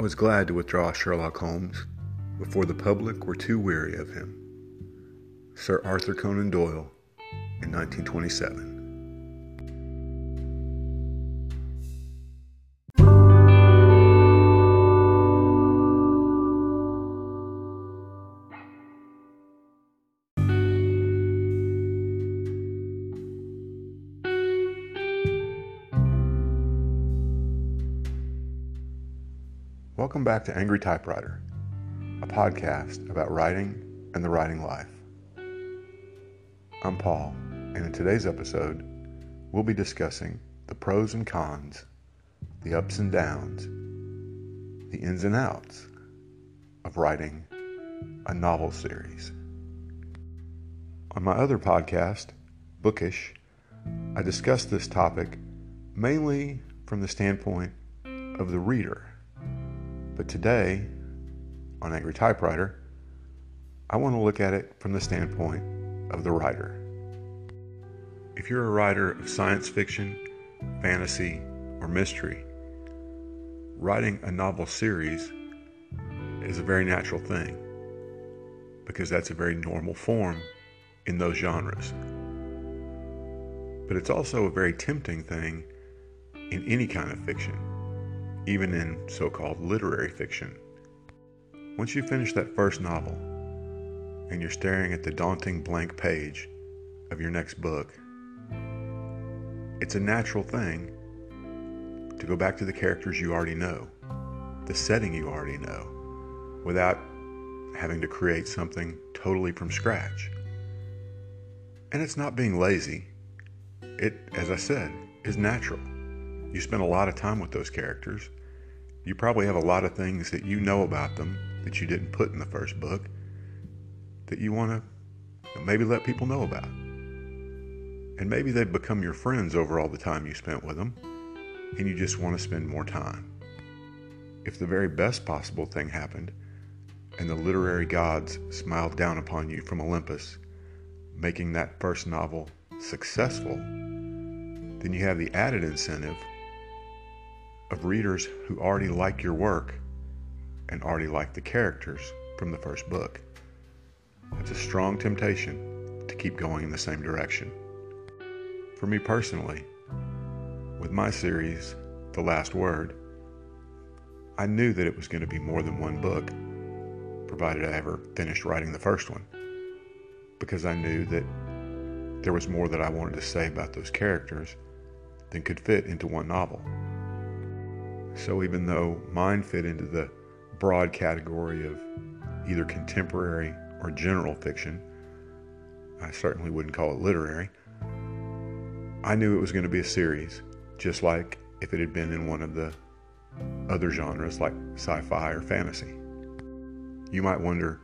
I was glad to withdraw Sherlock Holmes before the public were too weary of him. Sir Arthur Conan Doyle in 1927. Welcome back to Angry Typewriter, a podcast about writing and the writing life. I'm Paul, and in today's episode, we'll be discussing the pros and cons, the ups and downs, the ins and outs of writing a novel series. On my other podcast, Bookish, I discussed this topic mainly from the standpoint of the reader. But today, on Angry Typewriter, I want to look at it from the standpoint of the writer. If you're a writer of science fiction, fantasy, or mystery, writing a novel series is a very natural thing because that's a very normal form in those genres. But it's also a very tempting thing in any kind of fiction. Even in so-called literary fiction. Once you finish that first novel, and you're staring at the daunting blank page of your next book, it's a natural thing to go back to the characters you already know, the setting you already know, without having to create something totally from scratch. And it's not being lazy. It, as I said, is natural. You spend a lot of time with those characters. You probably have a lot of things that you know about them that you didn't put in the first book that you want to maybe let people know about. And maybe they've become your friends over all the time you spent with them, and you just want to spend more time. If the very best possible thing happened, and the literary gods smiled down upon you from Olympus, making that first novel successful, then you have the added incentive of readers who already like your work and already like the characters from the first book. It's a strong temptation to keep going in the same direction. For me personally, with my series, The Last Word, I knew that it was going to be more than one book, provided I ever finished writing the first one, because I knew that there was more that I wanted to say about those characters than could fit into one novel. So even though mine fit into the broad category of either contemporary or general fiction, I certainly wouldn't call it literary, I knew it was going to be a series, just like if it had been in one of the other genres like sci-fi or fantasy. You might wonder,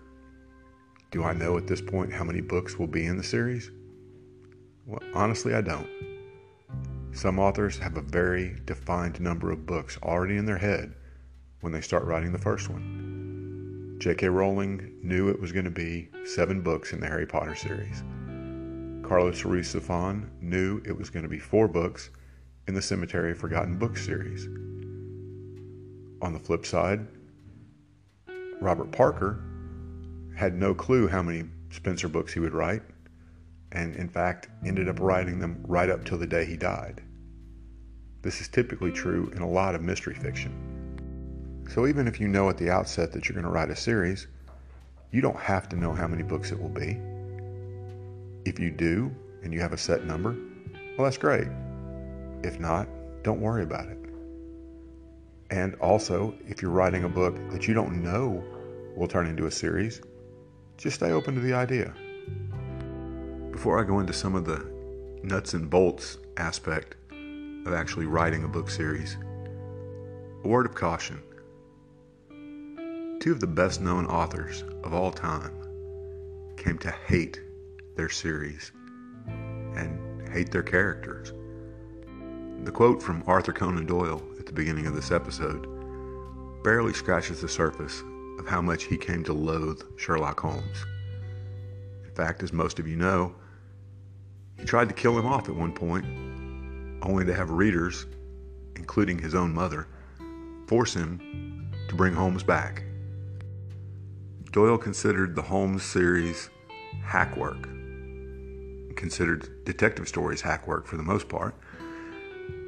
do I know at this point how many books will be in the series? Well, honestly, I don't. Some authors have a very defined number of books already in their head when they start writing the first one. J.K. Rowling knew it was going to be 7 books in the Harry Potter series. Carlos Ruiz Zafón knew it was going to be 4 books in the Cemetery of Forgotten Books series. On the flip side, Robert Parker had no clue how many Spencer books he would write, and in fact ended up writing them right up till the day he died. This is typically true in a lot of mystery fiction. So even if you know at the outset that you're going to write a series, you don't have to know how many books it will be. If you do, and you have a set number, well, that's great. If not, don't worry about it. And also, if you're writing a book that you don't know will turn into a series, just stay open to the idea. Before I go into some of the nuts and bolts aspect of actually writing a book series, a word of caution. 2 of the best known authors of all time came to hate their series and hate their characters. The quote from Arthur Conan Doyle at the beginning of this episode barely scratches the surface of how much he came to loathe Sherlock Holmes. In fact, as most of you know, he tried to kill him off at one point, only to have readers, including his own mother, force him to bring Holmes back. Doyle considered the Holmes series hack work, considered detective stories hack work for the most part,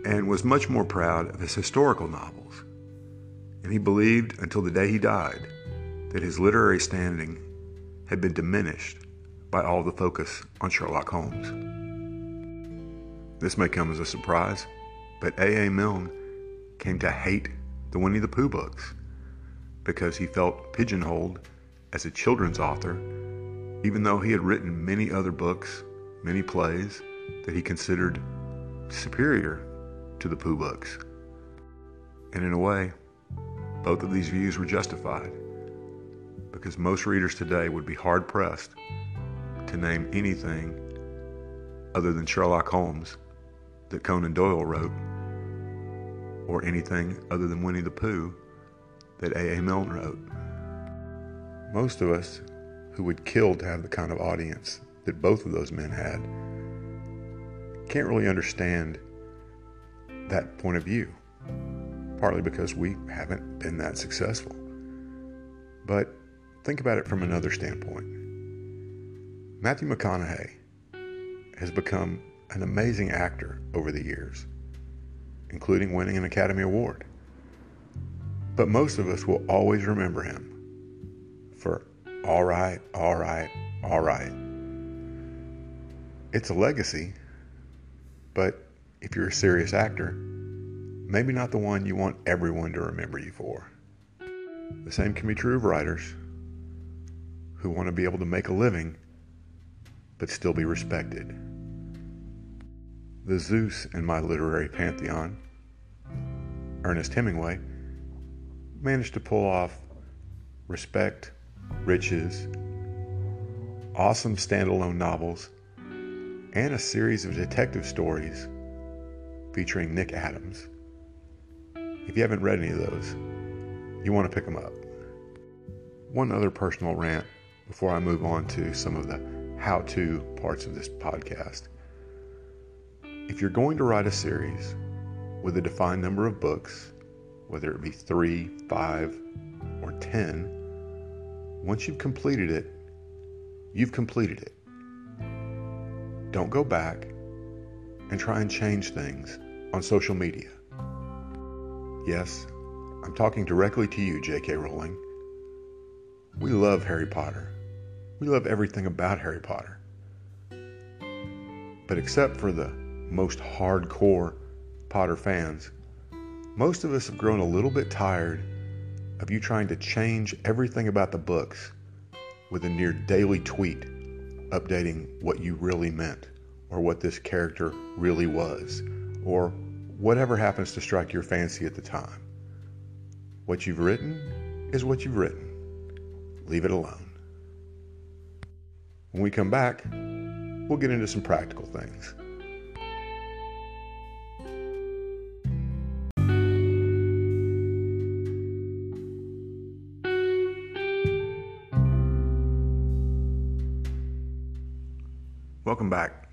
and was much more proud of his historical novels. And he believed until the day he died that his literary standing had been diminished by all the focus on Sherlock Holmes. This may come as a surprise, but A.A. Milne came to hate the Winnie the Pooh books because he felt pigeonholed as a children's author, even though he had written many other books, many plays that he considered superior to the Pooh books. And in a way, both of these views were justified, because most readers today would be hard-pressed to name anything other than Sherlock Holmes that Conan Doyle wrote, or anything other than Winnie the Pooh that A.A. Milne wrote. Most of us who would kill to have the kind of audience that both of those men had can't really understand that point of view, partly because we haven't been that successful. But think about it from another standpoint. Matthew McConaughey has become an amazing actor over the years, including winning an Academy Award. But most of us will always remember him for all right. It's a legacy, but if you're a serious actor, maybe not the one you want everyone to remember you for. The same can be true of writers who want to be able to make a living but still be respected. The Zeus in my literary pantheon, Ernest Hemingway, managed to pull off respect, riches, awesome standalone novels, and a series of detective stories featuring Nick Adams. If you haven't read any of those, you want to pick them up. One other personal rant before I move on to some of the how-to parts of this podcast. If you're going to write a series with a defined number of books, whether it be 3, 5, or 10, once you've completed it. Don't go back and try and change things on social media. Yes, I'm talking directly to you, J.K. Rowling. We love Harry Potter. We love everything about Harry Potter. But except for the most hardcore Potter fans, most of us have grown a little bit tired of you trying to change everything about the books with a near daily tweet updating what you really meant, or what this character really was, or whatever happens to strike your fancy at the time. What you've written is what you've written. Leave it alone. When we come back, we'll get into some practical things. Welcome back.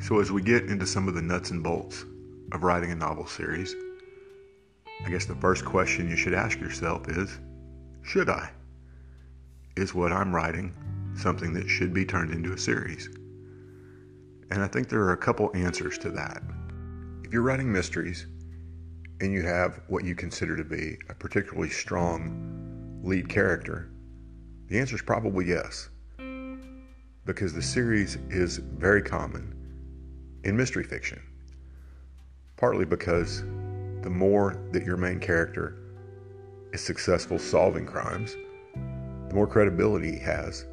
So as we get into some of the nuts and bolts of writing a novel series, I guess the first question you should ask yourself is, should I? Is what I'm writing something that should be turned into a series? And I think there are a couple answers to that. If you're writing mysteries and you have what you consider to be a particularly strong lead character, the answer is probably yes, because the series is very common in mystery fiction, partly because the more that your main character is successful solving crimes, the more credibility he has,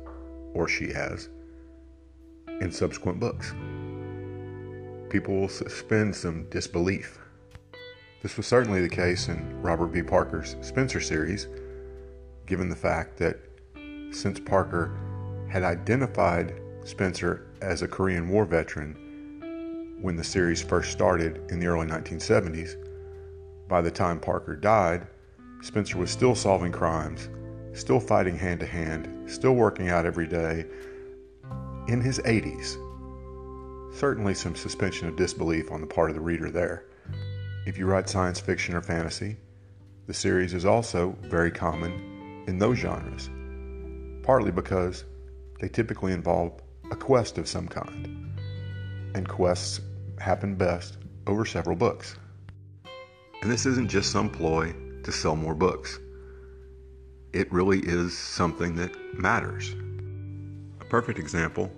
or she has, in subsequent books. People will suspend some disbelief. This was certainly the case in Robert B. Parker's Spencer series, given the fact that since Parker had identified Spencer as a Korean War veteran when the series first started in the early 1970s. By the time Parker died, Spencer was still solving crimes, still fighting hand to hand, still working out every day, in his 80s. Certainly some suspension of disbelief on the part of the reader there. If you write science fiction or fantasy, the series is also very common in those genres, partly because they typically involve a quest of some kind, and quests happen best over several books. And this isn't just some ploy to sell more books. It really is something that matters. A perfect example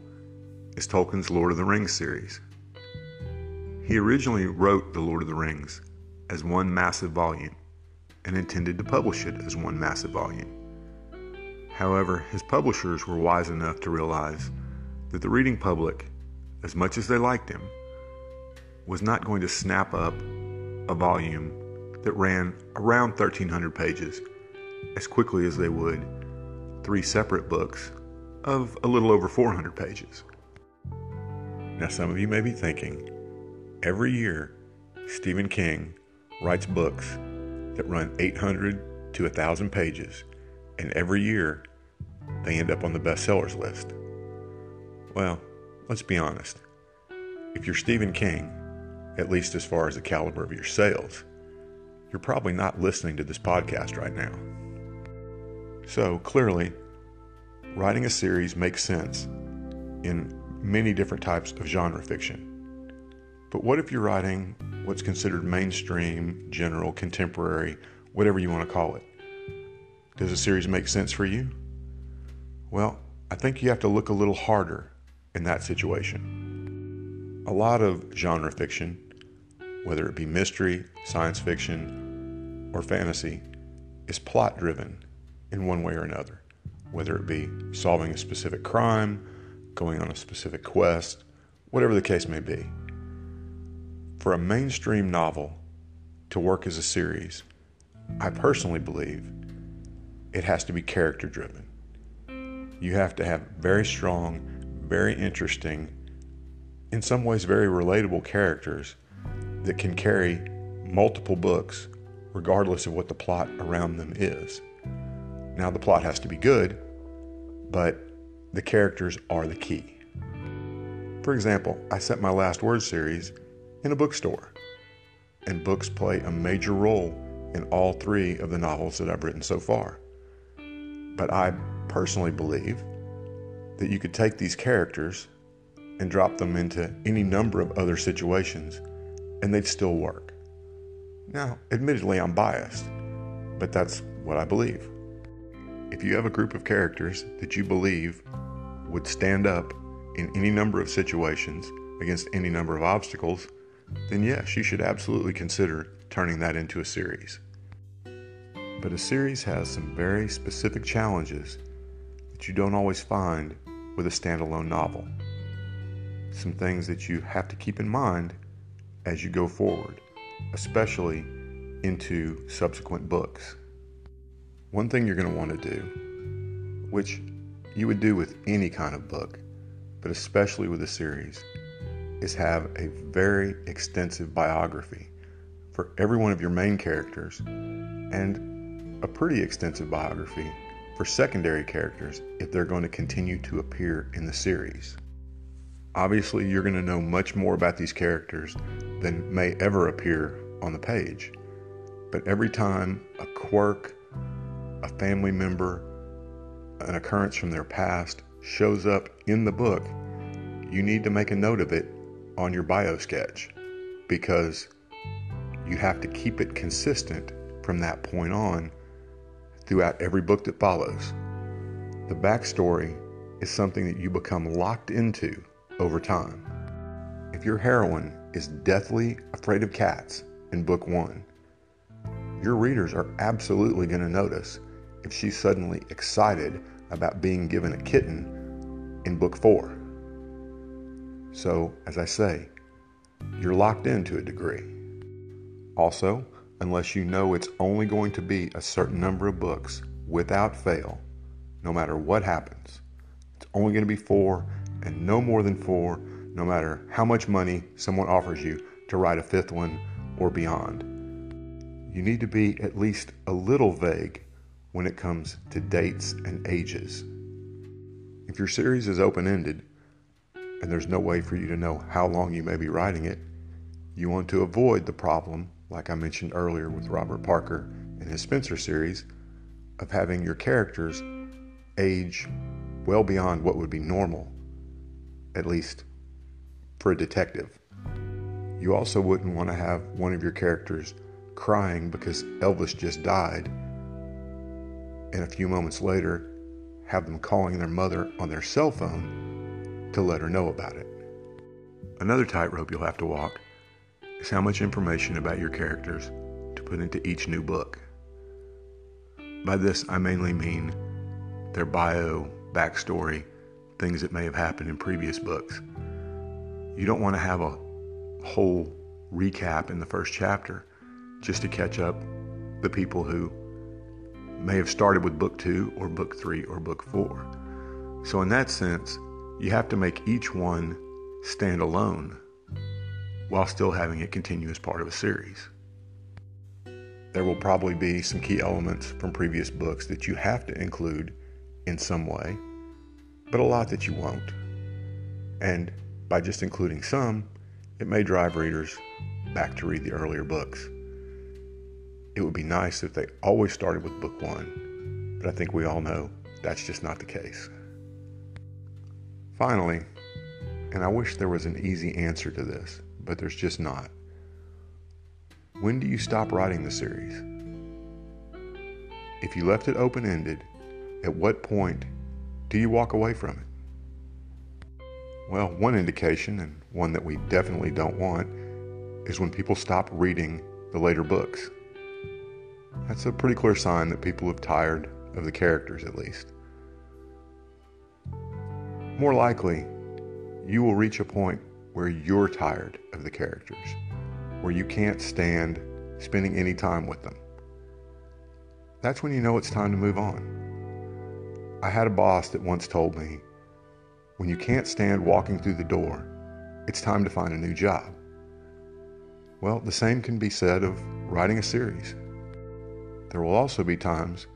is Tolkien's Lord of the Rings series. He originally wrote The Lord of the Rings as one massive volume and intended to publish it as one massive volume. However, his publishers were wise enough to realize that the reading public, as much as they liked him, was not going to snap up a volume that ran around 1,300 pages as quickly as they would three separate books of a little over 400 pages. Now, some of you may be thinking, every year Stephen King writes books that run 800 to 1,000 pages, and every year they end up on the bestsellers list. Well, let's be honest. If you're Stephen King, at least as far as the caliber of your sales, you're probably not listening to this podcast right now. So clearly, writing a series makes sense in many different types of genre fiction. But what if you're writing what's considered mainstream, general, contemporary, whatever you want to call it? Does a series make sense for you? Well, I think you have to look a little harder in that situation. A lot of genre fiction, whether it be mystery, science fiction, or fantasy, is plot-driven in one way or another, whether it be solving a specific crime, going on a specific quest, whatever the case may be. For a mainstream novel to work as a series, I personally believe it has to be character-driven. You have to have very strong, very interesting, in some ways very relatable characters that can carry multiple books regardless of what the plot around them is. Now, the plot has to be good, but the characters are the key. For example, I set my Last Word series in a bookstore, and books play a major role in all three of the novels that I've written so far. But I personally believe that you could take these characters and drop them into any number of other situations and they'd still work. Now, admittedly, I'm biased, but that's what I believe. If you have a group of characters that you believe would stand up in any number of situations against any number of obstacles, then yes, you should absolutely consider turning that into a series. But a series has some very specific challenges that you don't always find with a standalone novel. Some things that you have to keep in mind as you go forward, especially into subsequent books. One thing you're going to want to do, which you would do with any kind of book, but especially with a series, is have a very extensive biography for every one of your main characters and a pretty extensive biography for secondary characters if they're going to continue to appear in the series. Obviously, you're going to know much more about these characters than may ever appear on the page. But every time a quirk, a family member, an occurrence from their past shows up in the book, you need to make a note of it on your bio sketch, because you have to keep it consistent from that point on throughout every book that follows. The backstory is something that you become locked into over time. If your heroine is deathly afraid of cats in book one, your readers are absolutely going to notice if she's suddenly excited about being given a kitten in book four. So, as I say, you're locked in to a degree. Also, unless you know it's only going to be a certain number of books without fail, no matter what happens, it's only going to be four and no more than four, no matter how much money someone offers you to write a fifth one or beyond. You need to be at least a little vague when it comes to dates and ages. If your series is open-ended, and there's no way for you to know how long you may be writing it, you want to avoid the problem, like I mentioned earlier with Robert Parker in his Spencer series of having your characters age well beyond what would be normal, at least for a detective. You also wouldn't want to have one of your characters crying because Elvis just died, and a few moments later have them calling their mother on their cell phone to let her know about it. Another tightrope you'll have to walk is how much information about your characters to put into each new book. By this, I mainly mean their bio, backstory, things that may have happened in previous books. You don't want to have a whole recap in the first chapter just to catch up the people who may have started with book 2 or book 3 or book 4. So in that sense, you have to make each one stand alone while still having it continue as part of a series. There will probably be some key elements from previous books that you have to include in some way, but a lot that you won't. And by just including some, it may drive readers back to read the earlier books. It would be nice if they always started with book 1, but I think we all know that's just not the case. Finally, and I wish there was an easy answer to this, but there's just not. When do you stop writing the series? If you left it open-ended, at what point do you walk away from it? Well, one indication, and one that we definitely don't want, is when people stop reading the later books. That's a pretty clear sign that people have tired of the characters, at least. More likely, you will reach a point where you're tired of the characters, where you can't stand spending any time with them. That's when you know it's time to move on. I had a boss that once told me, when you can't stand walking through the door, it's time to find a new job. Well, the same can be said of writing a series. There will also be times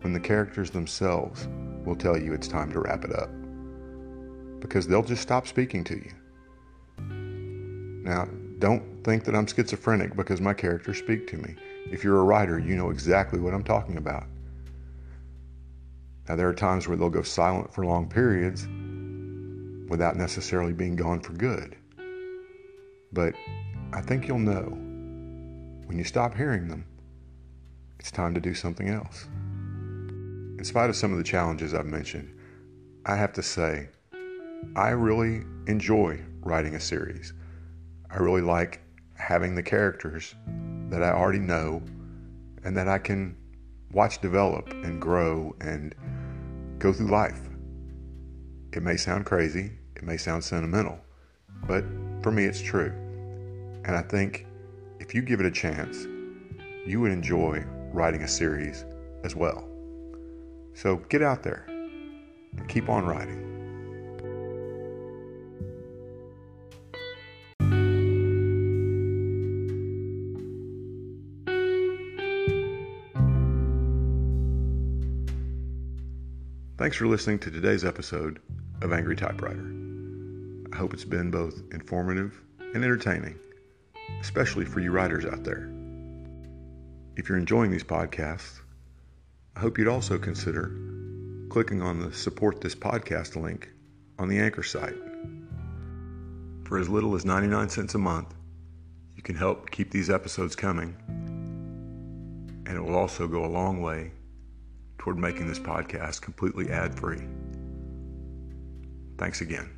when the characters themselves will tell you it's time to wrap it up, because they'll just stop speaking to you. Now, don't think that I'm schizophrenic because my characters speak to me. If you're a writer, you know exactly what I'm talking about. Now, there are times where they'll go silent for long periods without necessarily being gone for good. But I think you'll know when you stop hearing them, it's time to do something else. In spite of some of the challenges I've mentioned, I have to say, I really enjoy writing a series. I really like having the characters that I already know and that I can watch develop and grow and go through life. It may sound crazy, it may sound sentimental, but for me it's true. And I think if you give it a chance, you would enjoy writing a series as well. So get out there and keep on writing. Thanks for listening to today's episode of Angry Typewriter. I hope it's been both informative and entertaining, especially for you writers out there. If you're enjoying these podcasts, I hope you'd also consider clicking on the Support This Podcast link on the Anchor site. For as little as 99 cents a month, you can help keep these episodes coming, and it will also go a long way toward making this podcast completely ad-free. Thanks again.